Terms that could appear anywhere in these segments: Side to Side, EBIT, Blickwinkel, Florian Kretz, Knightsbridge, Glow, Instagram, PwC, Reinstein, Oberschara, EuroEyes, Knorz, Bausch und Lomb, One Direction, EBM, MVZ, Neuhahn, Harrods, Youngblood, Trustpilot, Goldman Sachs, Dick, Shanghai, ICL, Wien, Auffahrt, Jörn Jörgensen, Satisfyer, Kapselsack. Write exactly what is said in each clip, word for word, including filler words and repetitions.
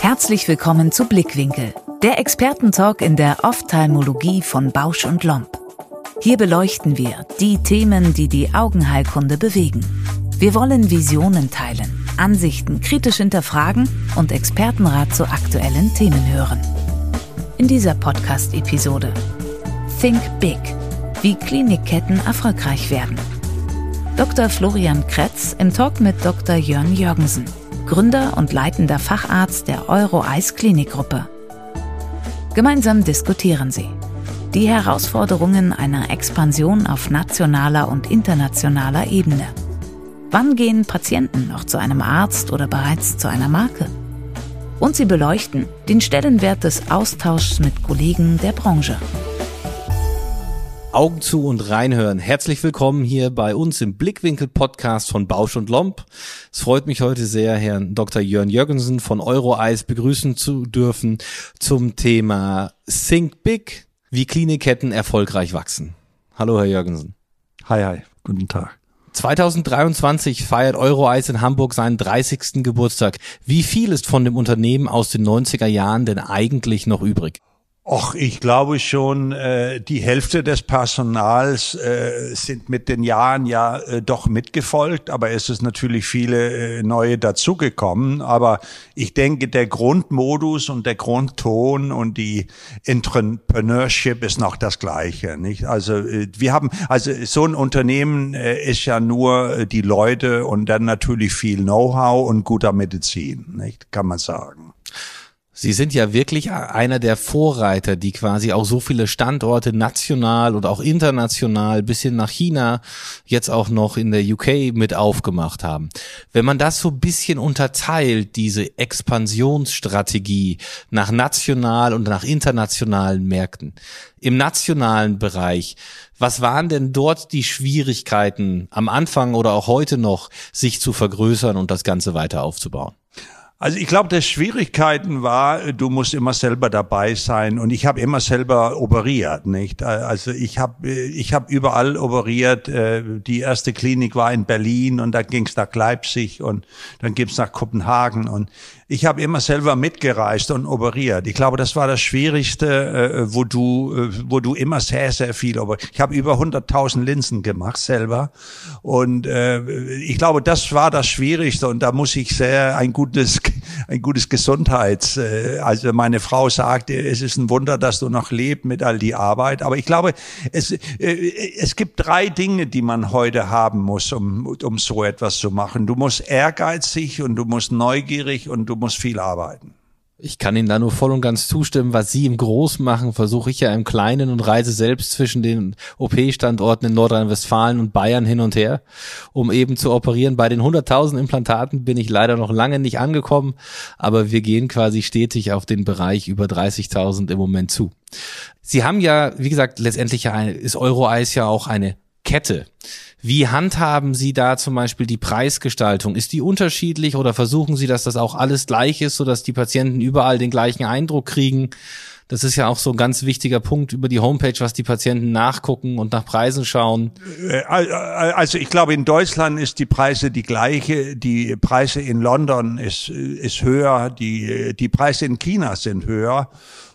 Herzlich willkommen zu Blickwinkel, der Expertentalk in der Ophthalmologie von Bausch und Lomb. Hier beleuchten wir die Themen, die die Augenheilkunde bewegen. Wir wollen Visionen teilen, Ansichten kritisch hinterfragen und Expertenrat zu aktuellen Themen hören. In dieser Podcast-Episode Think Big – Wie Klinikketten erfolgreich werden. Doktor Florian Kretz im Talk mit Doktor Jörn Jörgensen, Gründer und leitender Facharzt der EuroEyes Klinikgruppe. Gemeinsam diskutieren sie die Herausforderungen einer Expansion auf nationaler und internationaler Ebene. Wann gehen Patienten noch zu einem Arzt oder bereits zu einer Marke? Und sie beleuchten den Stellenwert des Austauschs mit Kollegen der Branche. Augen zu und reinhören. Herzlich willkommen hier bei uns im Blickwinkel-Podcast von Bausch und Lomb. Es freut mich heute sehr, Herrn Doktor Jörn Jörgensen von EuroEyes begrüßen zu dürfen zum Thema Think Big, wie Klinikketten erfolgreich wachsen. Hallo, Herr Jörgensen. Hi, hi. Guten Tag. zwanzig dreiundzwanzig feiert EuroEyes in Hamburg seinen dreißigsten Geburtstag. Wie viel ist von dem Unternehmen aus den neunziger Jahren denn eigentlich noch übrig? Och, ich glaube schon, äh, die Hälfte des Personals äh, sind mit den Jahren ja äh, doch mitgefolgt, aber es ist natürlich viele äh, neue dazugekommen. Aber ich denke, der Grundmodus und der Grundton und die Entrepreneurship ist noch das Gleiche, nicht? Also äh, wir haben, also so ein Unternehmen äh, ist ja nur äh, die Leute und dann natürlich viel Know-how und guter Medizin, nicht? Kann man sagen. Sie sind ja wirklich einer der Vorreiter, die quasi auch so viele Standorte national und auch international bis hin nach China jetzt auch noch in der U K mit aufgemacht haben. Wenn man das so ein bisschen unterteilt, diese Expansionsstrategie nach national und nach internationalen Märkten, im nationalen Bereich, was waren denn dort die Schwierigkeiten am Anfang oder auch heute noch, sich zu vergrößern und das Ganze weiter aufzubauen? Also ich glaube, die Schwierigkeiten war, du musst immer selber dabei sein und ich habe immer selber operiert, nicht? Also ich habe ich habe überall operiert. Die erste Klinik war in Berlin und dann ging's nach Leipzig und dann ging's nach Kopenhagen und ich habe immer selber mitgereist und operiert. Ich glaube, das war das Schwierigste, wo du wo du immer sehr, sehr viel operierst. Ich habe über hunderttausend Linsen gemacht selber und ich glaube, das war das Schwierigste und da muss ich sehr ein gutes ein gutes Gesundheits... Also meine Frau sagt, es ist ein Wunder, dass du noch lebst mit all die Arbeit. Aber ich glaube, es es gibt drei Dinge, die man heute haben muss, um um so etwas zu machen. Du musst ehrgeizig und du musst neugierig und du muss viel arbeiten. Ich kann Ihnen da nur voll und ganz zustimmen. Was Sie im Großen machen, versuche ich ja im Kleinen und reise selbst zwischen den O P-Standorten in Nordrhein-Westfalen und Bayern hin und her, um eben zu operieren. Bei den hunderttausend Implantaten bin ich leider noch lange nicht angekommen, aber wir gehen quasi stetig auf den Bereich über dreißigtausend im Moment zu. Sie haben ja, wie gesagt, letztendlich ja eine, ist EuroEyes ja auch eine Kette. Wie handhaben Sie da zum Beispiel die Preisgestaltung? Ist die unterschiedlich oder versuchen Sie, dass das auch alles gleich ist, sodass die Patienten überall den gleichen Eindruck kriegen? Das ist ja auch so ein ganz wichtiger Punkt über die Homepage, was die Patienten nachgucken und nach Preisen schauen. Also ich glaube, in Deutschland ist die Preise die gleiche. Die Preise in London ist, ist höher. Die, die Preise in China sind höher.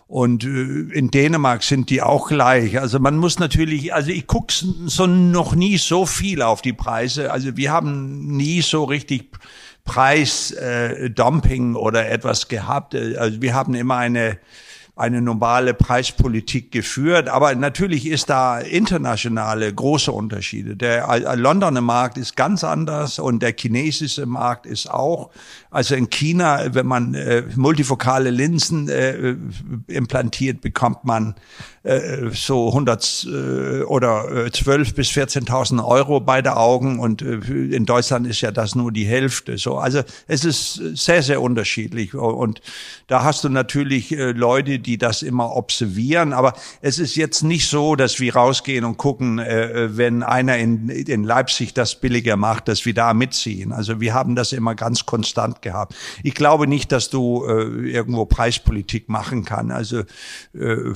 Und in Dänemark sind die auch gleich. Also man muss natürlich, also ich gucke so noch nie so viel auf die Preise. Also wir haben nie so richtig Preisdumping oder etwas gehabt. Also wir haben immer eine eine normale Preispolitik geführt. Aber natürlich ist da internationale große Unterschiede. Der Londoner Markt ist ganz anders und der chinesische Markt ist auch. Also in China, wenn man äh, multifokale Linsen äh, implantiert, bekommt man äh, so hundert äh, oder zwölf bis vierzehntausend Euro beide Augen. Und äh, in Deutschland ist ja das nur die Hälfte. So, also es ist sehr, sehr unterschiedlich. Und da hast du natürlich äh, Leute, die das immer observieren. Aber es ist jetzt nicht so, dass wir rausgehen und gucken, äh, wenn einer in, in Leipzig das billiger macht, dass wir da mitziehen. Also wir haben das immer ganz konstant gehabt. Ich glaube nicht, dass du äh, irgendwo Preispolitik machen kannst. Also, äh,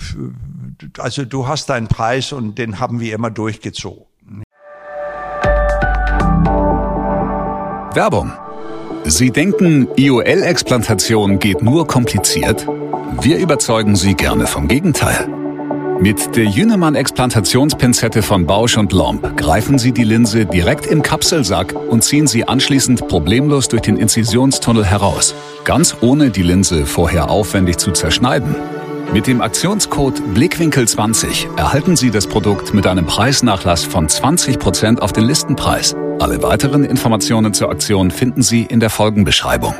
also du hast deinen Preis und den haben wir immer durchgezogen. Werbung. Sie denken, I O L-Explantation geht nur kompliziert? Wir überzeugen Sie gerne vom Gegenteil. Mit der Jünemann-Explantationspinzette von Bausch und Lomb greifen Sie die Linse direkt im Kapselsack und ziehen sie anschließend problemlos durch den Inzisionstunnel heraus, ganz ohne die Linse vorher aufwendig zu zerschneiden. Mit dem Aktionscode Blickwinkel zwanzig erhalten Sie das Produkt mit einem Preisnachlass von zwanzig Prozent auf den Listenpreis. Alle weiteren Informationen zur Aktion finden Sie in der Folgenbeschreibung.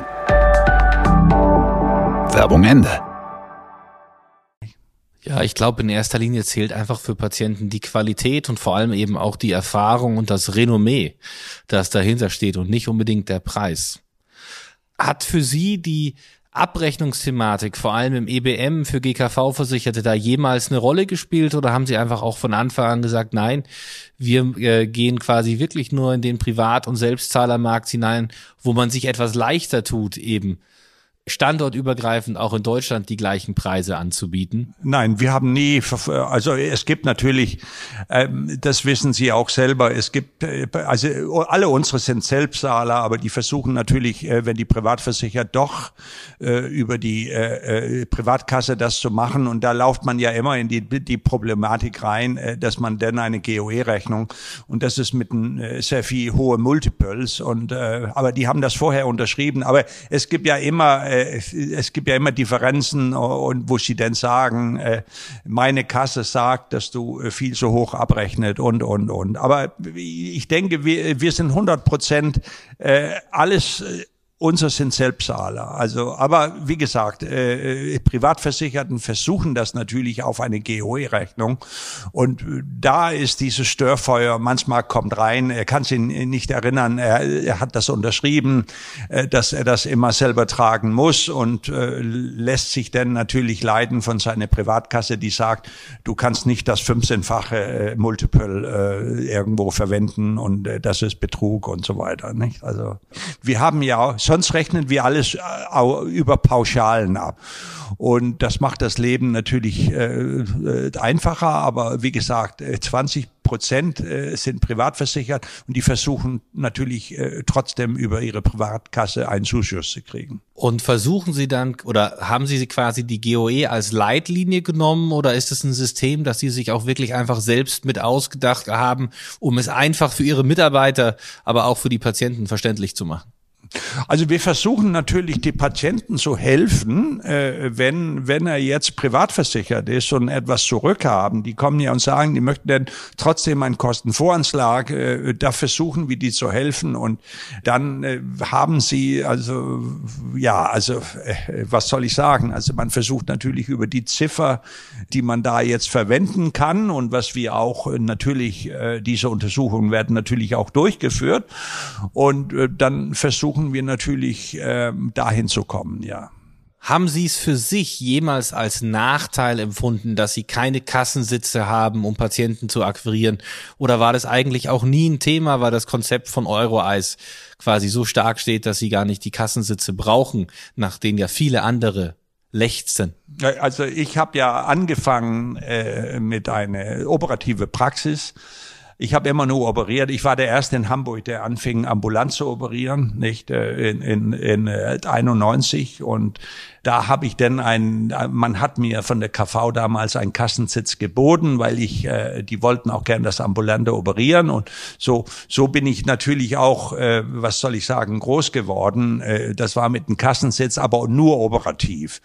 Werbung Ende. Ja, ich glaube, in erster Linie zählt einfach für Patienten die Qualität und vor allem eben auch die Erfahrung und das Renommee, das dahinter steht und nicht unbedingt der Preis. Hat für Sie die Abrechnungsthematik, vor allem im E B M für G K V-Versicherte, da jemals eine Rolle gespielt oder haben Sie einfach auch von Anfang an gesagt, nein, wir äh, gehen quasi wirklich nur in den Privat- und Selbstzahlermarkt hinein, wo man sich etwas leichter tut, eben standortübergreifend auch in Deutschland die gleichen Preise anzubieten? Nein, wir haben nie, also es gibt natürlich, das wissen Sie auch selber, es gibt, also alle unsere sind Selbstzahler, aber die versuchen natürlich, wenn die Privatversicherer doch über die Privatkasse das zu machen, und da läuft man ja immer in die, die Problematik rein, dass man dann eine G O E-Rechnung, und das ist mit einem sehr viel hohe Multiples, und aber die haben das vorher unterschrieben, aber es gibt ja immer Es gibt ja immer Differenzen, und wo sie denn sagen, meine Kasse sagt, dass du viel zu hoch abrechnet und, und, und. Aber ich denke, wir, wir sind hundert Prozent alles, unser sind Selbstzahler. Also, aber wie gesagt, äh, Privatversicherten versuchen das natürlich auf eine G O E-Rechnung. Und da ist dieses Störfeuer, manchmal kommt rein, er kann sich nicht erinnern, er, er hat das unterschrieben, äh, dass er das immer selber tragen muss, und äh, lässt sich dann natürlich leiden von seiner Privatkasse, die sagt, du kannst nicht das fünfzehnfache äh, Multiple äh, irgendwo verwenden, und äh, das ist Betrug und so weiter, nicht? Also, wir haben ja auch, sonst rechnen wir alles über Pauschalen ab. Und das macht das Leben natürlich äh, einfacher, aber wie gesagt, zwanzig Prozent sind privatversichert, und die versuchen natürlich äh, trotzdem über ihre Privatkasse einen Zuschuss zu kriegen. Und versuchen Sie dann, oder haben Sie quasi die G O E als Leitlinie genommen, oder ist es ein System, das Sie sich auch wirklich einfach selbst mit ausgedacht haben, um es einfach für Ihre Mitarbeiter, aber auch für die Patienten verständlich zu machen? Also wir versuchen natürlich, die Patienten zu helfen, äh, wenn wenn er jetzt privatversichert ist und etwas zurückhaben. Die kommen ja und sagen, die möchten dann trotzdem einen Kostenvoranschlag. Äh, da versuchen wir, die zu helfen, und dann äh, haben sie, also ja, also äh, was soll ich sagen? Also man versucht natürlich über die Ziffer, die man da jetzt verwenden kann, und was wir auch äh, natürlich, äh, diese Untersuchungen werden natürlich auch durchgeführt, und äh, dann versuchen wir natürlich äh, dahin zu kommen, ja. Haben Sie es für sich jemals als Nachteil empfunden, dass Sie keine Kassensitze haben, um Patienten zu akquirieren? Oder war das eigentlich auch nie ein Thema, weil das Konzept von EuroEyes quasi so stark steht, dass Sie gar nicht die Kassensitze brauchen, nach denen ja viele andere lechzen? Also ich habe ja angefangen äh, mit einer operativen Praxis. Ich habe immer nur operiert. Ich war der Erste in Hamburg, der anfing, ambulant zu operieren, nicht in, in, in einundneunzig. Und da habe ich denn ein, man hat mir von der K V damals einen Kassensitz geboten, weil ich, die wollten auch gerne das ambulante operieren. Und so, so bin ich natürlich auch, was soll ich sagen, groß geworden. Das war mit einem Kassensitz, aber nur operativ.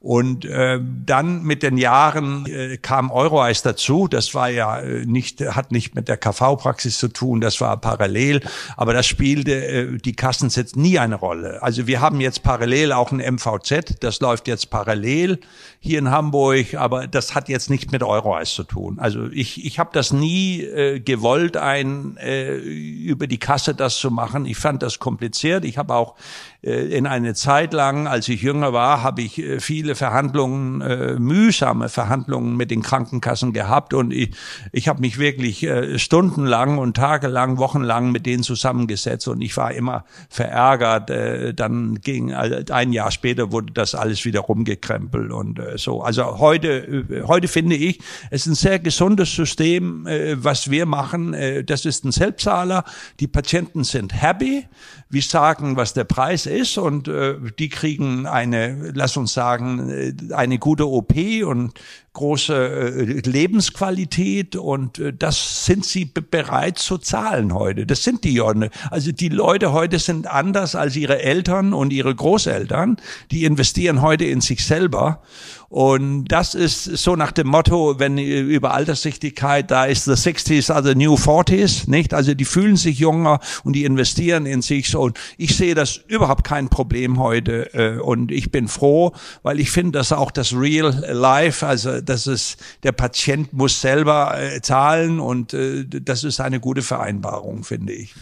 Und äh, dann mit den Jahren äh, kam EuroEyes dazu. Das war ja äh, nicht, hat nicht mit der K V-Praxis zu tun. Das war parallel. Aber das spielte äh, die Kassensitz nie eine Rolle. Also wir haben jetzt parallel auch ein M V Z. Das läuft jetzt parallel hier in Hamburg. Aber das hat jetzt nicht mit EuroEyes zu tun. Also ich ich habe das nie äh, gewollt, ein äh, über die Kasse das zu machen. Ich fand das kompliziert. Ich habe auch in eine Zeit lang, als ich jünger war, habe ich viele Verhandlungen, äh, mühsame Verhandlungen mit den Krankenkassen gehabt, und ich, ich habe mich wirklich äh, stundenlang und tagelang, wochenlang mit denen zusammengesetzt, und ich war immer verärgert. Äh, dann ging, also ein Jahr später wurde das alles wieder rumgekrempelt und äh, so. Also heute, äh, heute finde ich, es ist ein sehr gesundes System, äh, was wir machen. Äh, das ist ein Selbstzahler. Die Patienten sind happy. Wir sagen, was der Preis ist, und äh, die kriegen eine, lass uns sagen, eine gute O P und große äh, Lebensqualität, und äh, das sind sie bereit zu zahlen heute. Das sind die Leute. Also die Leute heute sind anders als ihre Eltern und ihre Großeltern. Die investieren heute in sich selber, und das ist so nach dem Motto, wenn über Alterssichtigkeit, da ist the sixties are the new forties, nicht? Also die fühlen sich jünger und die investieren in sich so. Und ich sehe das überhaupt kein Problem heute, äh, und ich bin froh, weil ich finde, dass auch das Real Life, also das ist, der Patient muss selber äh, zahlen, und äh, das ist eine gute Vereinbarung, finde ich.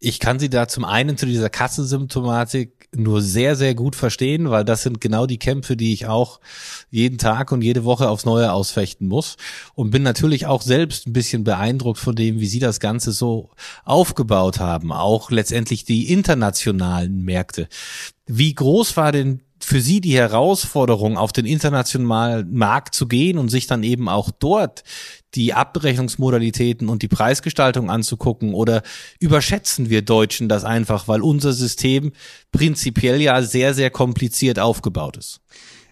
Ich kann Sie da zum einen zu dieser Kassensymptomatik nur sehr, sehr gut verstehen, weil das sind genau die Kämpfe, die ich auch jeden Tag und jede Woche aufs Neue ausfechten muss, und bin natürlich auch selbst ein bisschen beeindruckt von dem, wie Sie das Ganze so aufgebaut haben, auch letztendlich die internationalen Märkte. Wie groß war denn für Sie die Herausforderung, auf den internationalen Markt zu gehen und sich dann eben auch dort die Abrechnungsmodalitäten und die Preisgestaltung anzugucken? Oder überschätzen wir Deutschen das einfach, weil unser System prinzipiell ja sehr, sehr kompliziert aufgebaut ist?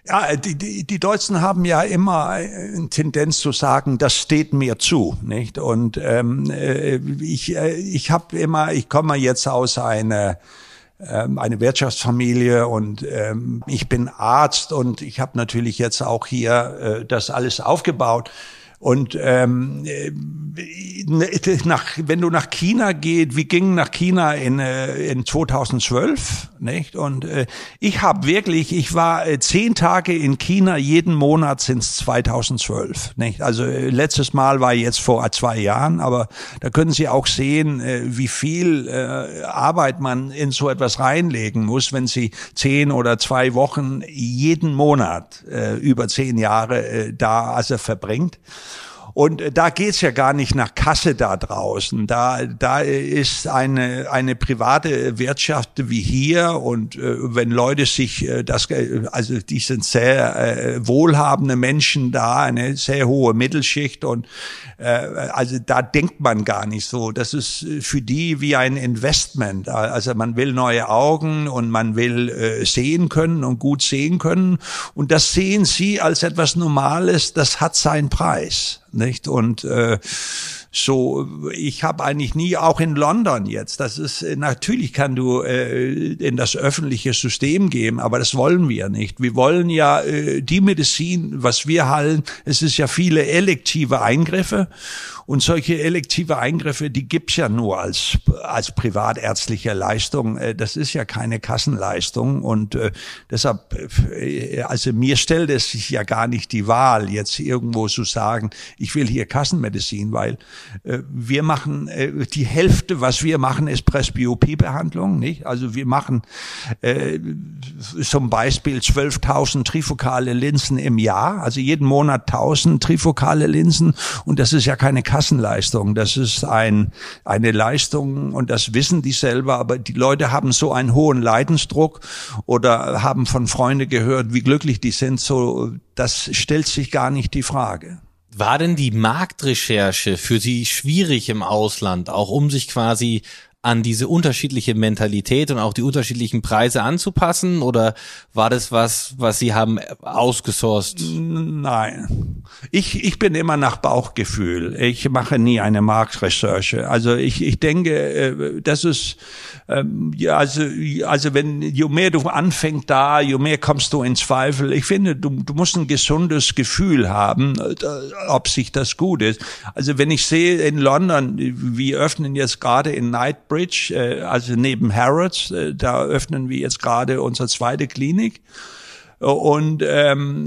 Ja, die, die, die Deutschen haben ja immer eine Tendenz zu sagen, das steht mir zu, nicht? Und ähm, ich, ich habe immer, ich komme jetzt aus einer eine Wirtschaftsfamilie, und ähm, ich bin Arzt, und ich habe natürlich jetzt auch hier äh, das alles aufgebaut. Und ähm, nach, wenn du nach China gehst, wir gingen nach China in, in zweitausendzwölf, nicht? Und äh, ich habe wirklich, ich war zehn Tage in China jeden Monat since zweitausendzwölf, nicht? Also letztes Mal war jetzt vor zwei Jahren, aber da können Sie auch sehen, wie viel äh, Arbeit man in so etwas reinlegen muss, wenn Sie zehn oder zwei Wochen jeden Monat äh, über zehn Jahre äh, da also verbringt. Und da geht's ja gar nicht nach Kasse da draußen. Da, da ist eine, eine private Wirtschaft wie hier. Und äh, wenn Leute sich äh, das, also die sind sehr äh, wohlhabende Menschen da, eine sehr hohe Mittelschicht. Und äh, also da denkt man gar nicht so. Das ist für die wie ein Investment. Also man will neue Augen und man will äh, sehen können und gut sehen können. Und das sehen sie als etwas Normales. Das hat seinen Preis. Nicht? Und äh, so, ich habe eigentlich nie, auch in London jetzt, das ist, natürlich kann du äh, in das öffentliche System gehen, aber das wollen wir nicht. Wir wollen ja äh, die Medizin, was wir halten, es ist ja viele elektive Eingriffe, und solche elektive Eingriffe, die gibt's ja nur als als privatärztliche Leistung, äh, das ist ja keine Kassenleistung, und äh, deshalb, äh, also mir stellt es sich ja gar nicht die Wahl, jetzt irgendwo zu sagen, ich will hier Kassenmedizin, weil äh, wir machen, äh, die Hälfte, was wir machen, ist Presbyopie-Behandlung, nicht? Also wir machen äh, zum Beispiel zwölftausend trifokale Linsen im Jahr, also jeden Monat tausend trifokale Linsen, und das ist ja keine Kassenleistung, das ist ein eine Leistung, und das wissen die selber, aber die Leute haben so einen hohen Leidensdruck oder haben von Freunden gehört, wie glücklich die sind, so, das stellt sich gar nicht die Frage. War denn die Marktrecherche für Sie schwierig im Ausland, auch um sich quasi an diese unterschiedliche Mentalität und auch die unterschiedlichen Preise anzupassen? Oder war das was, was Sie haben ausgesourced? Nein. Ich, ich bin immer nach Bauchgefühl. Ich mache nie eine Marktrecherche. Also ich, ich denke, das ist, ähm, ja, also, also wenn, je mehr du anfängst da, je mehr kommst du in Zweifel. Ich finde, du, du musst ein gesundes Gefühl haben, ob sich das gut ist. Also wenn ich sehe in London, wir öffnen jetzt gerade in Knightsbridge, also neben Harrods, da öffnen wir jetzt gerade unsere zweite Klinik. Und ähm,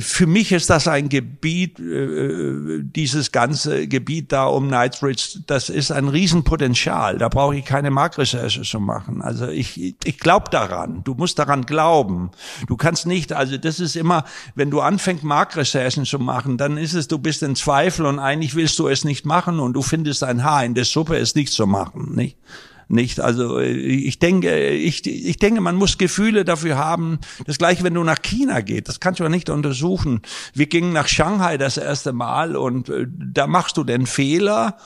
für mich ist das ein Gebiet, äh, dieses ganze Gebiet da um Knightsbridge, das ist ein Riesenpotenzial. Da brauche ich keine Marktrecherche zu machen. Also ich, ich glaube daran. Du musst daran glauben. Du kannst nicht, also das ist immer, wenn du anfängst, Marktrecherchen zu machen, dann ist es, du bist in Zweifel und eigentlich willst du es nicht machen und du findest ein Haar in der Suppe, es nicht zu machen, nicht? Nicht, also ich denke, ich, ich denke, man muss Gefühle dafür haben. Das gleiche, wenn du nach China gehst, das kannst du ja nicht untersuchen. Wir gingen nach Shanghai das erste Mal und da machst du den Fehler,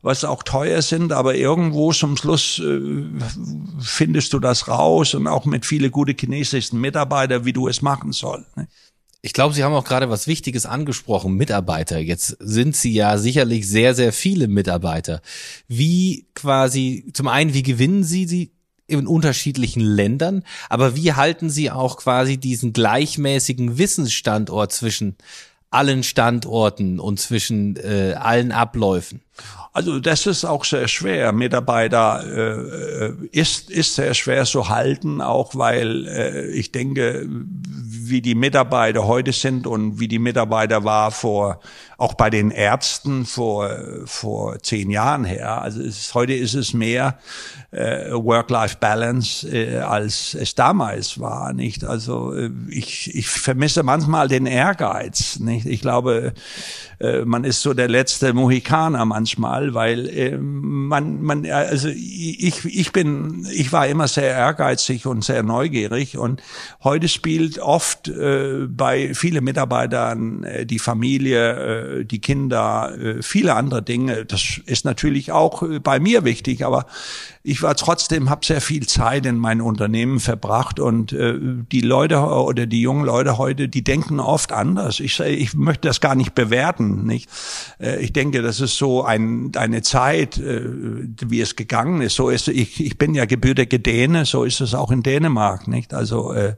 was auch teuer sind, aber irgendwo zum Schluss äh, findest du das raus und auch mit viele gute chinesischen Mitarbeiter, wie du es machen sollst. Ne? Ich glaube, Sie haben auch gerade was Wichtiges angesprochen, Mitarbeiter. Jetzt sind Sie ja sicherlich sehr, sehr viele Mitarbeiter. Wie quasi, zum einen, wie gewinnen Sie sie in unterschiedlichen Ländern, aber wie halten Sie auch quasi diesen gleichmäßigen Wissensstandort zwischen allen Standorten und zwischen äh, allen Abläufen? Also das ist auch sehr schwer. Mitarbeiter äh, ist ist sehr schwer zu halten, auch weil äh, ich denke, wie die Mitarbeiter heute sind und wie die Mitarbeiter war vor, auch bei den Ärzten vor vor zehn Jahren her. Also es, heute ist es mehr äh, Work-Life-Balance äh, als es damals war, nicht? Also ich ich vermisse manchmal den Ehrgeiz, nicht? Ich glaube, äh, man ist so der letzte Mohikaner manchmal, weil äh, man man also ich ich bin ich war immer sehr ehrgeizig und sehr neugierig und heute spielt oft äh, bei vielen Mitarbeitern äh, die Familie, äh, die Kinder, äh, viele andere Dinge. Das ist natürlich auch äh, bei mir wichtig, aber ich war trotzdem, habe sehr viel Zeit in mein Unternehmen verbracht und äh, die Leute oder die jungen Leute heute, die denken oft anders. Ich ich möchte das gar nicht bewerten, nicht? Äh, ich denke, das ist so ein, eine Zeit, äh, wie es gegangen ist. So ist ich, ich bin ja gebürtiger Däne, so ist es auch in Dänemark, nicht? Also äh,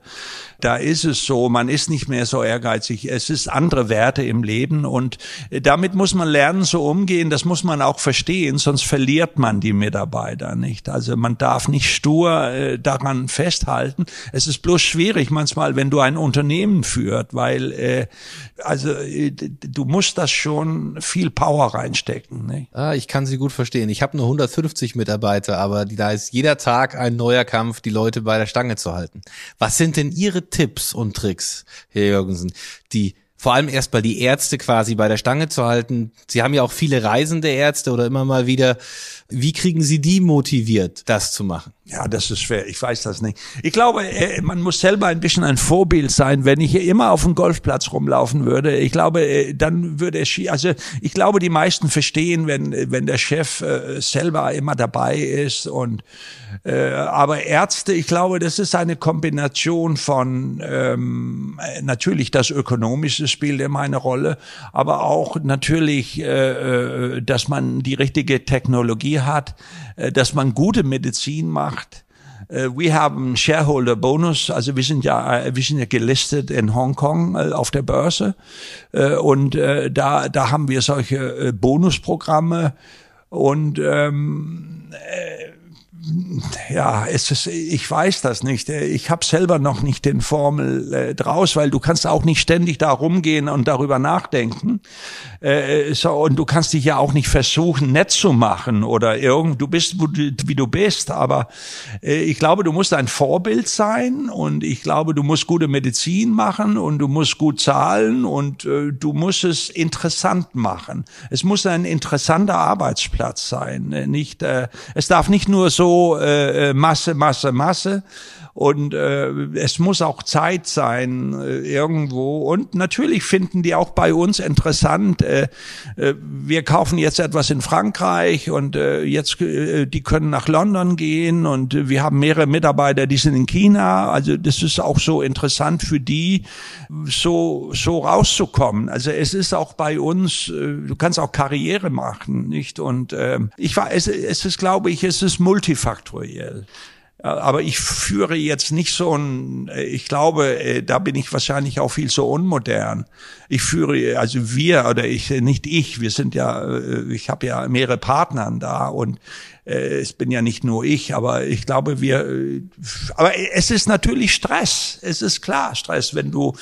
da ist es so, man ist nicht mehr so ehrgeizig. Es ist andere Werte im Leben und äh, damit muss man lernen, so umgehen. Das muss man auch verstehen, sonst verliert man die Mitarbeiter, nicht? Also man darf nicht stur äh, daran festhalten. Es ist bloß schwierig manchmal, wenn du ein Unternehmen führst, weil äh, also äh, du musst das schon viel Power reinstecken. Nee. Ah, ich kann Sie gut verstehen. Ich habe nur hundertfünfzig Mitarbeiter, aber da ist jeder Tag ein neuer Kampf, die Leute bei der Stange zu halten. Was sind denn Ihre Tipps und Tricks, Herr Jörgensen, die vor allem erstmal die Ärzte quasi bei der Stange zu halten? Sie haben ja auch viele reisende Ärzte oder immer mal wieder. Wie kriegen Sie die motiviert, das zu machen? Ja, das ist schwer. Ich weiß das nicht. Ich glaube, man muss selber ein bisschen ein Vorbild sein. Wenn ich hier immer auf dem Golfplatz rumlaufen würde, ich glaube, dann würde es, also ich glaube, die meisten verstehen, wenn wenn der Chef selber immer dabei ist und äh, aber Ärzte, ich glaube, das ist eine Kombination von ähm, natürlich das Ökonomische spielt immer eine Rolle, aber auch natürlich, äh, dass man die richtige Technologie hat, dass man gute Medizin macht. Wir haben Shareholder Bonus, also wir sind ja wir sind ja gelistet in Hongkong auf der Börse und da da haben wir solche Bonusprogramme und ähm, ja, es ist, ich weiß das nicht. Ich habe selber noch nicht den Formel äh, draus, weil du kannst auch nicht ständig da rumgehen und darüber nachdenken. Äh, so, und du kannst dich ja auch nicht versuchen, nett zu machen oder irgend. Du bist, wie du bist. Aber äh, ich glaube, du musst ein Vorbild sein und ich glaube, du musst gute Medizin machen und du musst gut zahlen und äh, du musst es interessant machen. Es muss ein interessanter Arbeitsplatz sein. Nicht, äh, es darf nicht nur so Masse, Masse, Masse und äh, es muss auch Zeit sein äh, irgendwo und natürlich finden die auch bei uns interessant, äh, äh, wir kaufen jetzt etwas in Frankreich und äh, jetzt äh, die können nach London gehen und äh, wir haben mehrere Mitarbeiter, die sind in China, also das ist auch so interessant für die, so so rauszukommen, also es ist auch bei uns, äh, du kannst auch Karriere machen, nicht? Und äh, ich war, es, es ist, glaube ich, es ist multifaktoriell. Aber ich führe jetzt nicht so ein, ich glaube, da bin ich wahrscheinlich auch viel zu unmodern. Ich führe, also wir oder ich, nicht ich, wir sind ja, ich habe ja mehrere Partnern da und es bin ja nicht nur ich, aber ich glaube wir, aber es ist natürlich Stress, es ist klar Stress, wenn du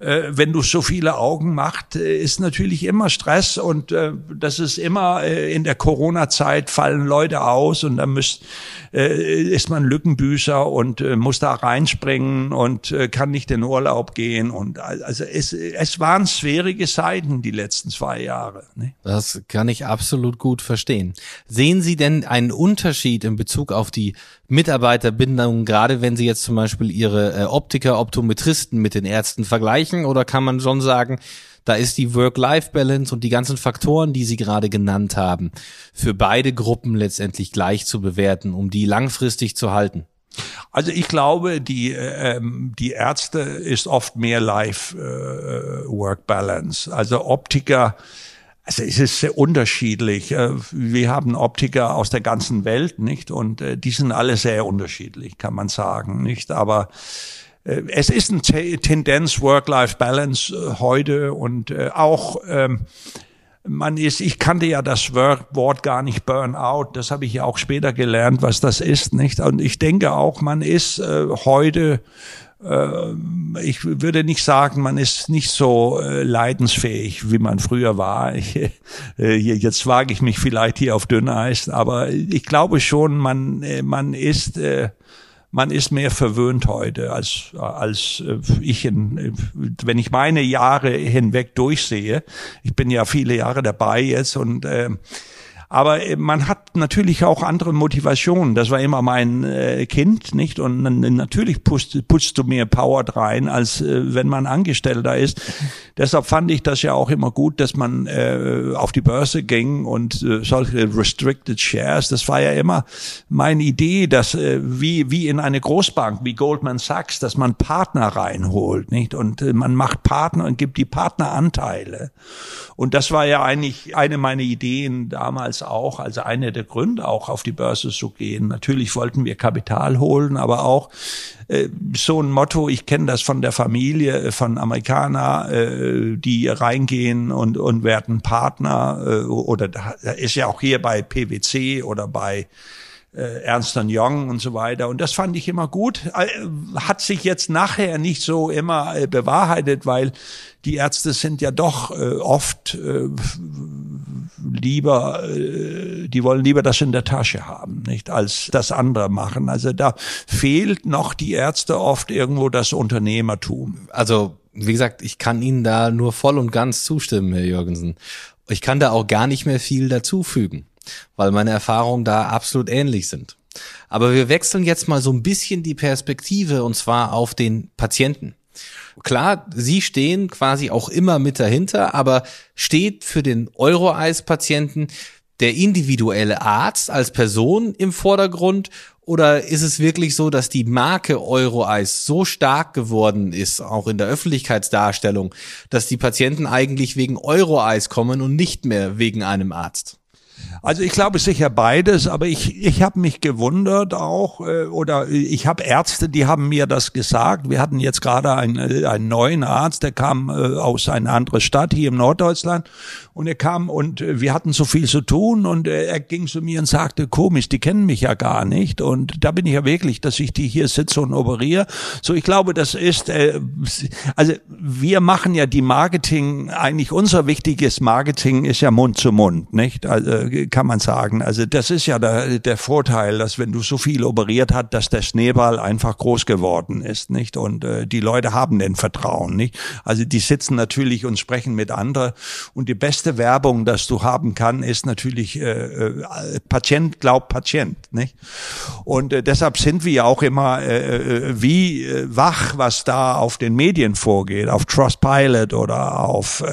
wenn du so viele Augen machst, ist natürlich immer Stress und das ist immer in der Corona-Zeit fallen Leute aus und dann müsst, ist man Lückenbüßer und muss da reinspringen und kann nicht in Urlaub gehen und also es, es waren schwierige Zeiten die letzten zwei Jahre. Ne? Das kann ich absolut gut verstehen. Sehen Sie denn einen Unterschied in Bezug auf die Mitarbeiterbindung, gerade wenn Sie jetzt zum Beispiel Ihre Optiker, Optometristen mit den Ärzten vergleichen? Oder kann man schon sagen, da ist die Work-Life-Balance und die ganzen Faktoren, die Sie gerade genannt haben, für beide Gruppen letztendlich gleich zu bewerten, um die langfristig zu halten? Also ich glaube, die ähm, die Ärzte ist oft mehr Life-Work-Balance. Also Optiker, also es ist sehr unterschiedlich. Wir haben Optiker aus der ganzen Welt, nicht? Und die sind alle sehr unterschiedlich, kann man sagen, nicht? Aber es ist eine Tendenz Work-Life-Balance heute und auch man ist, ich kannte ja das Wort gar nicht Burnout, das habe ich ja auch später gelernt, was das ist, nicht? Und ich denke auch, man ist heute, ich würde nicht sagen, man ist nicht so leidensfähig, wie man früher war. Ich, jetzt wage ich mich vielleicht hier auf Dünneis, aber ich glaube schon, man, man ist, Man ist mehr verwöhnt heute, als als ich, in, wenn ich meine Jahre hinweg durchsehe. Ich bin ja viele Jahre dabei jetzt und äh, aber man hat natürlich auch andere Motivationen. Das war immer mein äh, Kind, nicht? Und natürlich putzt, putzt du mehr Power rein, als äh, wenn man Angestellter ist. Deshalb fand ich das ja auch immer gut, dass man äh, auf die Börse ging und äh, solche Restricted Shares, das war ja immer meine Idee, dass äh, wie wie in eine Großbank, wie Goldman Sachs, dass man Partner reinholt, nicht? Und äh, man macht Partner und gibt die Partneranteile. Und das war ja eigentlich eine meiner Ideen damals auch, also einer der Gründe auch auf die Börse zu gehen. Natürlich wollten wir Kapital holen, aber auch äh, so ein Motto, ich kenne das von der Familie, von Amerikaner, äh, die reingehen und und werden Partner oder da ist ja auch hier bei P W C oder bei Ernst und Young und so weiter. Und das fand ich immer gut. Hat sich jetzt nachher nicht so immer bewahrheitet, weil die Ärzte sind ja doch oft lieber, die wollen lieber das in der Tasche haben, nicht, als das andere machen. Also da fehlt noch die Ärzte oft irgendwo das Unternehmertum. Also wie gesagt, ich kann Ihnen da nur voll und ganz zustimmen, Herr Jörgensen. Ich kann da auch gar nicht mehr viel dazufügen, weil meine Erfahrungen da absolut ähnlich sind. Aber wir wechseln jetzt mal so ein bisschen die Perspektive und zwar auf den Patienten. Klar, Sie stehen quasi auch immer mit dahinter, aber steht für den EuroEyes-Patienten der individuelle Arzt als Person im Vordergrund? Oder ist es wirklich so, dass die Marke EuroEyes so stark geworden ist, auch in der Öffentlichkeitsdarstellung, dass die Patienten eigentlich wegen EuroEyes kommen und nicht mehr wegen einem Arzt? Also ich glaube sicher beides, aber ich ich habe mich gewundert auch oder ich habe Ärzte, die haben mir das gesagt. Wir hatten jetzt gerade einen, einen neuen Arzt, der kam aus einer anderen Stadt hier im Norddeutschland und er kam und wir hatten so viel zu tun und er ging zu mir und sagte, komisch, die kennen mich ja gar nicht und da bin ich ja wirklich, dass ich die hier sitze und operiere. So, ich glaube, das ist, also wir machen ja die Marketing, eigentlich unser wichtiges Marketing ist ja Mund zu Mund, nicht? Also kann man sagen. Also das ist ja der, der Vorteil, dass wenn du so viel operiert hast, dass der Schneeball einfach groß geworden ist, nicht? Und äh, die Leute haben den Vertrauen, nicht? Also die sitzen natürlich und sprechen mit anderen. Und die beste Werbung, dass du haben kann, ist natürlich äh, äh, Patient glaubt Patient, nicht? Und äh, deshalb sind wir ja auch immer äh, wie äh, wach, was da auf den Medien vorgeht, auf Trustpilot oder auf äh,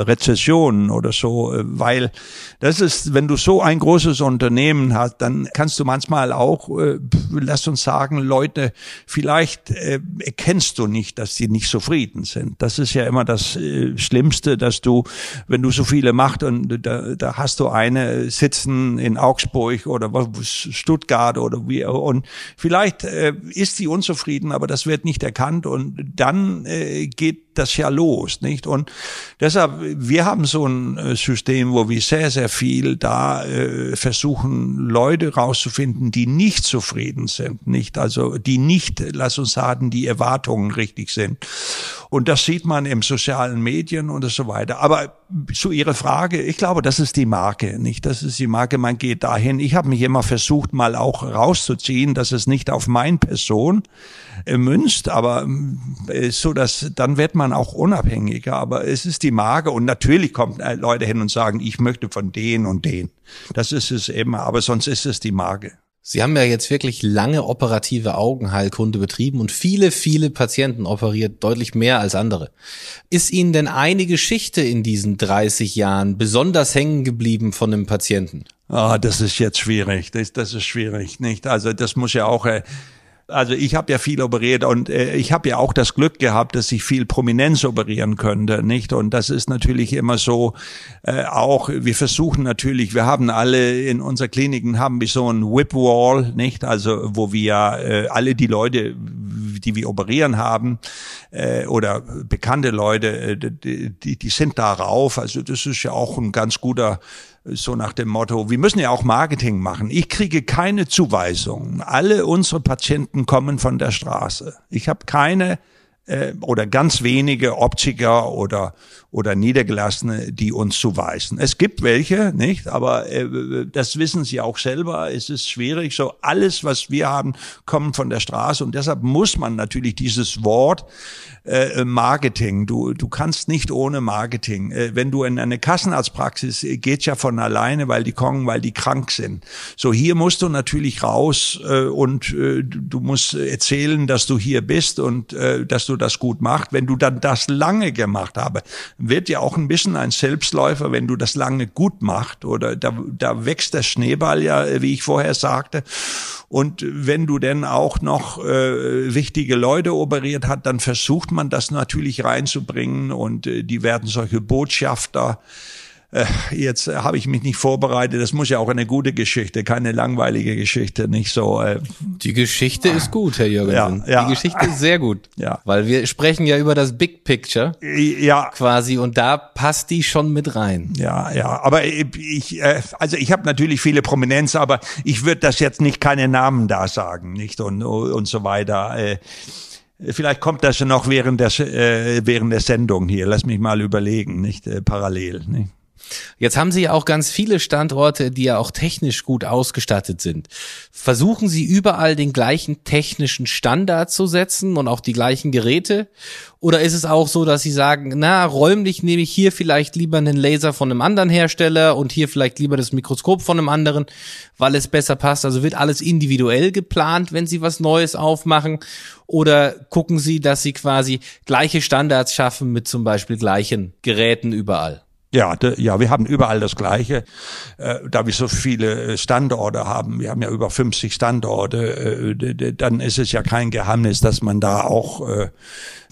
Rezessionen oder so, weil das ist, wenn du du so ein großes Unternehmen hast, dann kannst du manchmal auch, äh, lass uns sagen, Leute, vielleicht äh, erkennst du nicht, dass sie nicht zufrieden sind. Das ist ja immer das äh, Schlimmste, dass du, wenn du so viele machst und da, da hast du eine sitzen in Augsburg oder Stuttgart oder wie, und vielleicht äh, ist sie unzufrieden, aber das wird nicht erkannt und dann äh, geht das ja los, nicht? Und deshalb, wir haben so ein System, wo wir sehr, sehr viel da äh, versuchen, Leute rauszufinden, die nicht zufrieden sind, nicht? Also, die nicht, lass uns sagen, die Erwartungen richtig sind. Und das sieht man im sozialen Medien und so weiter. Aber zu Ihrer Frage, ich glaube, das ist die Marke, nicht? Das ist die Marke, man geht dahin. Ich habe mich immer versucht, mal auch rauszuziehen, dass es nicht auf meine Person äh, münzt, aber äh, so, dass dann wird man auch unabhängiger, aber es ist die Marke und natürlich kommen Leute hin und sagen, ich möchte von denen und denen. Das ist es immer, aber sonst ist es die Marke. Sie haben ja jetzt wirklich lange operative Augenheilkunde betrieben und viele, viele Patienten operiert, deutlich mehr als andere. Ist Ihnen denn eine Geschichte in diesen dreißig Jahren besonders hängen geblieben von einem Patienten? Ah, das ist jetzt schwierig, das, das ist schwierig, nicht? Also das muss ja auch... Äh, Also ich habe ja viel operiert und äh, ich habe ja auch das Glück gehabt, dass ich viel Prominenz operieren könnte, nicht? Und das ist natürlich immer so, äh, auch wir versuchen natürlich, wir haben alle in unserer Kliniken haben wir so einen Whip-Wall, nicht? Also wo wir äh, alle die Leute, die wir operieren haben äh, oder bekannte Leute, äh, die, die sind darauf. Also das ist ja auch ein ganz guter, so nach dem Motto, wir müssen ja auch Marketing machen. Ich kriege keine Zuweisungen. Alle unsere Patienten kommen von der Straße. Ich habe keine äh, oder ganz wenige Optiker oder oder Niedergelassene, die uns zuweisen. Es gibt welche, nicht? Aber äh, das wissen sie auch selber. Es ist schwierig. So alles, was wir haben, kommt von der Straße und deshalb muss man natürlich dieses Wort Marketing. Du du kannst nicht ohne Marketing. Wenn du in eine Kassenarztpraxis geht ja von alleine, weil die kommen, weil die krank sind. So hier musst du natürlich raus und du musst erzählen, dass du hier bist und dass du das gut machst. Wenn du dann das lange gemacht habe, wird ja auch ein bisschen ein Selbstläufer, wenn du das lange gut machst oder da da wächst der Schneeball ja, wie ich vorher sagte. Und wenn du denn auch noch äh, wichtige Leute operiert hat, dann versucht man das natürlich reinzubringen und äh, die werden solche Botschafter. Äh, jetzt äh, habe ich mich nicht vorbereitet, das muss ja auch eine gute Geschichte, keine langweilige Geschichte, nicht so. Äh, die Geschichte äh, ist gut, Herr Jörgensen. Ja, ja, die Geschichte äh, ist sehr gut, ja. Weil wir sprechen ja über das Big Picture ja. Quasi und da passt die schon mit rein. Ja, ja, aber ich, äh, also ich habe natürlich viele Prominenz, aber ich würde das jetzt nicht keine Namen da sagen, nicht und, und so weiter. Äh, Vielleicht kommt das ja noch während der, äh, während der Sendung hier. Lass mich mal überlegen, nicht äh, parallel. Ne? Jetzt haben Sie ja auch ganz viele Standorte, die ja auch technisch gut ausgestattet sind. Versuchen Sie überall den gleichen technischen Standard zu setzen und auch die gleichen Geräte? Oder ist es auch so, dass Sie sagen, na, räumlich nehme ich hier vielleicht lieber einen Laser von einem anderen Hersteller und hier vielleicht lieber das Mikroskop von einem anderen, weil es besser passt? Also wird alles individuell geplant, wenn Sie was Neues aufmachen? Oder gucken Sie, dass Sie quasi gleiche Standards schaffen mit zum Beispiel gleichen Geräten überall? Ja, de, ja, wir haben überall das Gleiche, äh, da wir so viele Standorte haben. Wir haben ja über fünfzig Standorte. Äh, de, de, dann ist es ja kein Geheimnis, dass man da auch äh,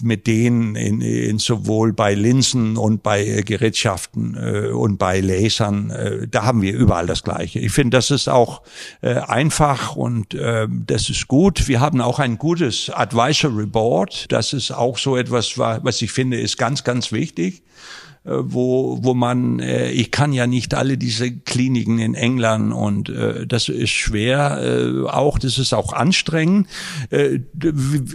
mit denen in, in sowohl bei Linsen und bei äh, Gerätschaften äh, und bei Lasern, äh, da haben wir überall das Gleiche. Ich finde, das ist auch äh, einfach und äh, das ist gut. Wir haben auch ein gutes Advisory Board. Das ist auch so etwas, was ich finde, ist ganz, ganz wichtig. wo wo man, äh, ich kann ja nicht alle diese Kliniken in England und äh, das ist schwer, äh, auch das ist auch anstrengend. Äh,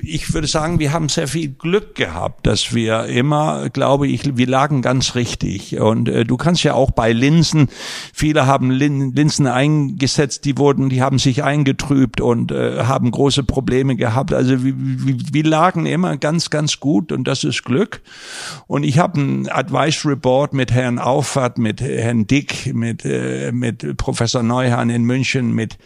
ich würde sagen, wir haben sehr viel Glück gehabt, dass wir immer, glaube ich, wir lagen ganz richtig und äh, du kannst ja auch bei Linsen, viele haben Lin- Linsen eingesetzt, die wurden, die haben sich eingetrübt und äh, haben große Probleme gehabt, also wir, wir, wir lagen immer ganz, ganz gut und das ist Glück und ich habe ein Advice Report mit Herrn Auffahrt, mit Herrn Dick, mit äh, mit Professor Neuhahn in München, mit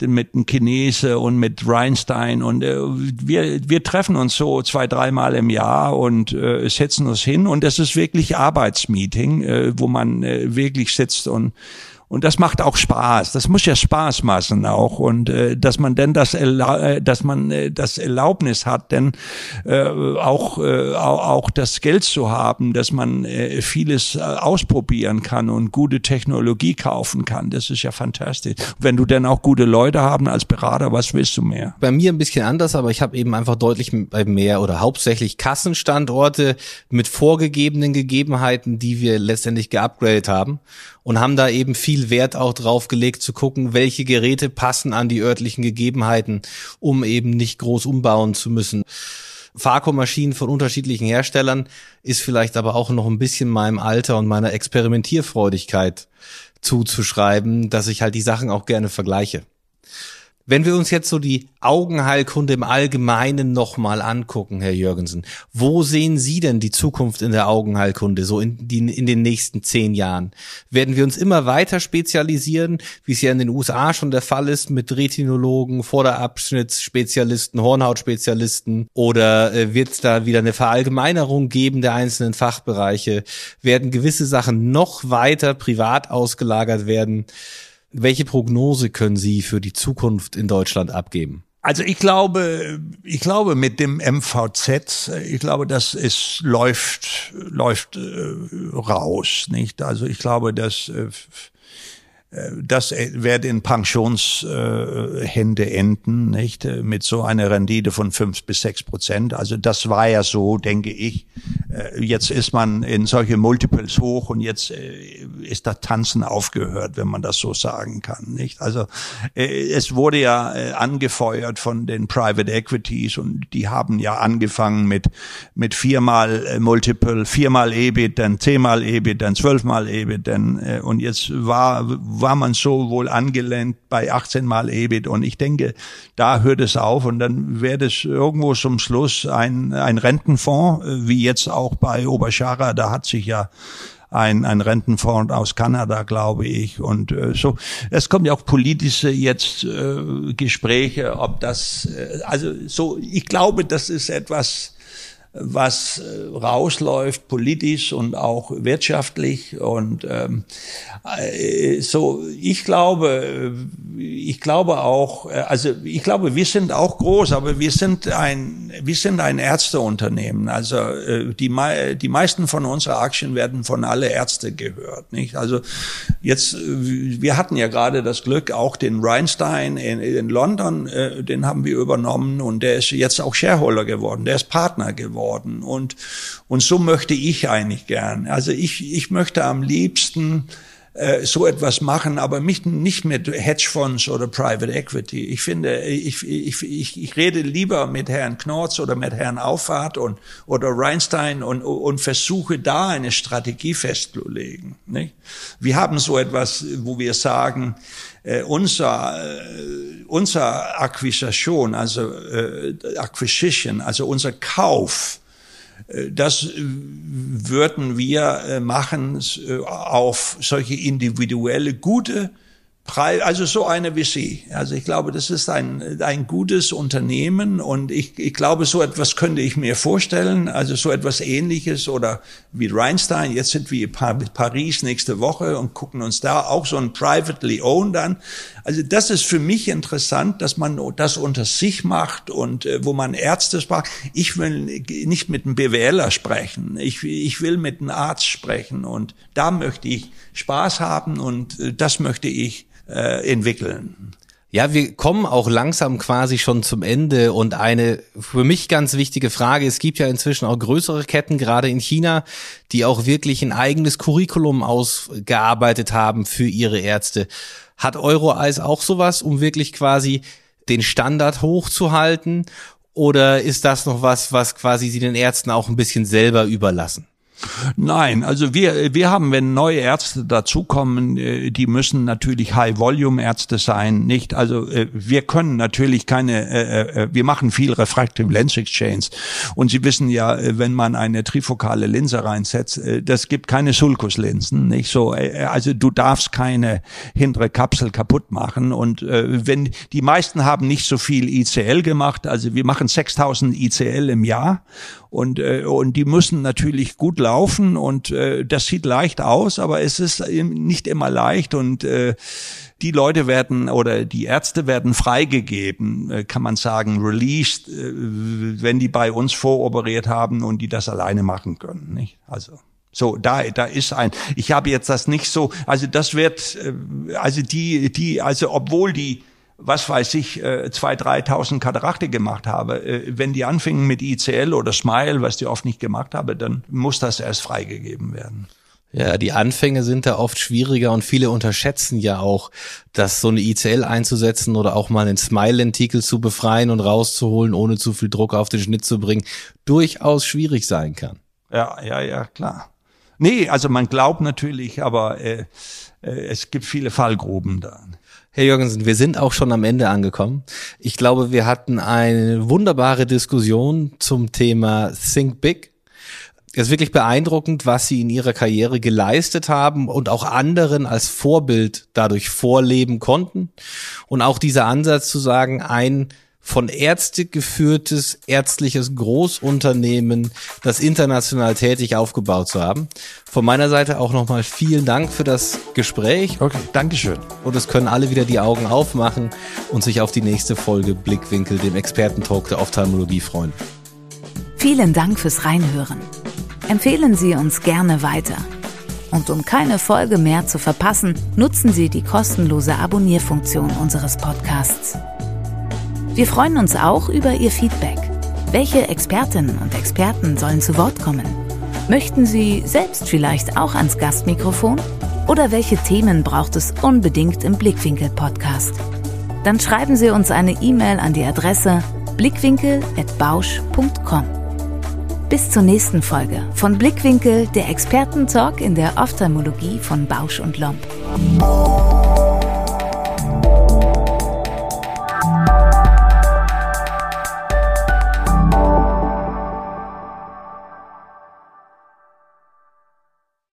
mit einem Chinese und mit Reinstein und äh, wir wir treffen uns so zwei, dreimal im Jahr und äh, setzen uns hin und das ist wirklich Arbeitsmeeting, äh, wo man äh, wirklich sitzt und Und das macht auch Spaß. Das muss ja Spaß machen auch. Und äh, dass man denn das, äh, dass man äh, das Erlaubnis hat, denn äh, auch äh, auch das Geld zu haben, dass man äh, vieles äh, ausprobieren kann und gute Technologie kaufen kann. Das ist ja fantastisch. Wenn du denn auch gute Leute haben als Berater, was willst du mehr? Bei mir ein bisschen anders, aber ich habe eben einfach deutlich mehr oder hauptsächlich Kassenstandorte mit vorgegebenen Gegebenheiten, die wir letztendlich geupgradet haben. Und haben da eben viel Wert auch drauf gelegt, zu gucken, welche Geräte passen an die örtlichen Gegebenheiten, um eben nicht groß umbauen zu müssen. Vakuummaschinen von unterschiedlichen Herstellern ist vielleicht aber auch noch ein bisschen meinem Alter und meiner Experimentierfreudigkeit zuzuschreiben, dass ich halt die Sachen auch gerne vergleiche. Wenn wir uns jetzt so die Augenheilkunde im Allgemeinen nochmal angucken, Herr Jörgensen, wo sehen Sie denn die Zukunft in der Augenheilkunde so in, die, in den nächsten zehn Jahren? Werden wir uns immer weiter spezialisieren, wie es ja in den U S A schon der Fall ist, mit Retinologen, Vorderabschnittsspezialisten, Hornhautspezialisten? Oder wird es da wieder eine Verallgemeinerung geben der einzelnen Fachbereiche? Werden gewisse Sachen noch weiter privat ausgelagert werden? Welche Prognose können Sie für die Zukunft in Deutschland abgeben? Also ich glaube, ich glaube mit dem M V Z, ich glaube, das ist läuft läuft äh, raus, nicht? Also ich glaube, dass äh, das wird in Pensionshände enden, nicht? Mit so einer Rendite von fünf bis sechs Prozent. Also das war ja so, denke ich. Jetzt ist man in solche Multiples hoch und jetzt ist das Tanzen aufgehört, wenn man das so sagen kann, nicht? Also es wurde ja angefeuert von den Private Equities und die haben ja angefangen mit, mit viermal Multiple, viermal E B I T, dann zehnmal E B I T, dann zwölfmal E B I T, dann, und jetzt war, war man so wohl angelernt bei achtzehn mal E B I T und ich denke, da hört es auf und dann wird es irgendwo zum Schluss ein, ein Rentenfonds, wie jetzt auch bei Oberschara, da hat sich ja ein, ein Rentenfonds aus Kanada, glaube ich, und äh, so. Es kommen ja auch politische jetzt äh, Gespräche, ob das, äh, also so, ich glaube, das ist etwas, was rausläuft, politisch und auch wirtschaftlich und ähm, so. Ich glaube, ich glaube auch, also ich glaube, wir sind auch groß, aber wir sind ein, wir sind ein Ärzteunternehmen. Also die die meisten von unserer Aktien werden von alle Ärzte gehört, nicht? Also jetzt, wir hatten ja gerade das Glück, auch den Reinstein in, in London, den haben wir übernommen und der ist jetzt auch Shareholder geworden, der ist Partner geworden. Und, und so möchte ich eigentlich gern. Also ich, ich möchte am liebsten äh, so etwas machen, aber mich nicht mit Hedgefonds oder Private Equity. Ich finde, ich, ich, ich, ich rede lieber mit Herrn Knorz oder mit Herrn Auffahrt und, oder Reinstein und, und versuche da eine Strategie festzulegen, nicht? Wir haben so etwas, wo wir sagen, Äh, unser, äh, unser Akquisition, also äh, Acquisition, also unser Kauf, äh, das würden wir äh, machen äh, auf solche individuelle, gute Preise, also so eine wie Sie. Also ich glaube, das ist ein, ein gutes Unternehmen und ich, ich glaube, so etwas könnte ich mir vorstellen, also so etwas Ähnliches oder wie Reinstein. Jetzt sind wir in Paris nächste Woche und gucken uns da auch so ein Privately Owned an. Also das ist für mich interessant, dass man das unter sich macht und wo man Ärzte spricht. Ich will nicht mit einem BWLer sprechen, ich, ich will mit einem Arzt sprechen und da möchte ich Spaß haben und das möchte ich äh, entwickeln. Ja, wir kommen auch langsam quasi schon zum Ende und eine für mich ganz wichtige Frage, es gibt ja inzwischen auch größere Ketten, gerade in China, die auch wirklich ein eigenes Curriculum ausgearbeitet haben für ihre Ärzte. Hat EuroEyes auch sowas, um wirklich quasi den Standard hochzuhalten oder ist das noch was, was quasi Sie den Ärzten auch ein bisschen selber überlassen? Nein, also wir wir haben, wenn neue Ärzte dazukommen, die müssen natürlich High-Volume-Ärzte sein, nicht? Also wir können natürlich keine, wir machen viel Refractive Lens Exchange und Sie wissen ja, wenn man eine trifokale Linse reinsetzt, das gibt keine Sulkuslinsen, nicht so. Also du darfst keine hintere Kapsel kaputt machen und wenn die meisten haben nicht so viel I C L gemacht, also wir machen sechstausend I C L im Jahr und und die müssen natürlich gut laufen. laufen und äh, das sieht leicht aus, aber es ist nicht immer leicht und äh, die Leute werden oder die Ärzte werden freigegeben, äh, kann man sagen, released, äh, wenn die bei uns voroperiert haben und die das alleine machen können, nicht? Also so, da da ist ein, ich habe jetzt das nicht so, also das wird, also die, die also obwohl die, was weiß ich, zweitausend, dreitausend Katarakte gemacht habe, wenn die anfingen mit I C L oder Smile, was die oft nicht gemacht haben, dann muss das erst freigegeben werden. Ja, die Anfänge sind da oft schwieriger und viele unterschätzen ja auch, dass so eine I C L einzusetzen oder auch mal einen Smile-Lentikel zu befreien und rauszuholen, ohne zu viel Druck auf den Schnitt zu bringen, durchaus schwierig sein kann. Ja, ja, ja, klar. Nee, also man glaubt natürlich, aber äh, äh, es gibt viele Fallgruben da. Herr Jörgensen, wir sind auch schon am Ende angekommen. Ich glaube, wir hatten eine wunderbare Diskussion zum Thema Think Big. Es ist wirklich beeindruckend, was Sie in Ihrer Karriere geleistet haben und auch anderen als Vorbild dadurch vorleben konnten. Und auch dieser Ansatz zu sagen, ein von Ärzte geführtes ärztliches Großunternehmen, das international tätig aufgebaut zu haben. Von meiner Seite auch nochmal vielen Dank für das Gespräch. Okay, Dankeschön. Und es können alle wieder die Augen aufmachen und sich auf die nächste Folge Blickwinkel, dem Expertentalk der Ophthalmologie, freuen. Vielen Dank fürs Reinhören. Empfehlen Sie uns gerne weiter. Und um keine Folge mehr zu verpassen, nutzen Sie die kostenlose Abonnierfunktion unseres Podcasts. Wir freuen uns auch über Ihr Feedback. Welche Expertinnen und Experten sollen zu Wort kommen? Möchten Sie selbst vielleicht auch ans Gastmikrofon? Oder welche Themen braucht es unbedingt im Blickwinkel-Podcast? Dann schreiben Sie uns eine E-Mail an die Adresse blickwinkel at bausch punkt com. Bis zur nächsten Folge von Blickwinkel, der Expertentalk in der Ophthalmologie von Bausch und Lomb.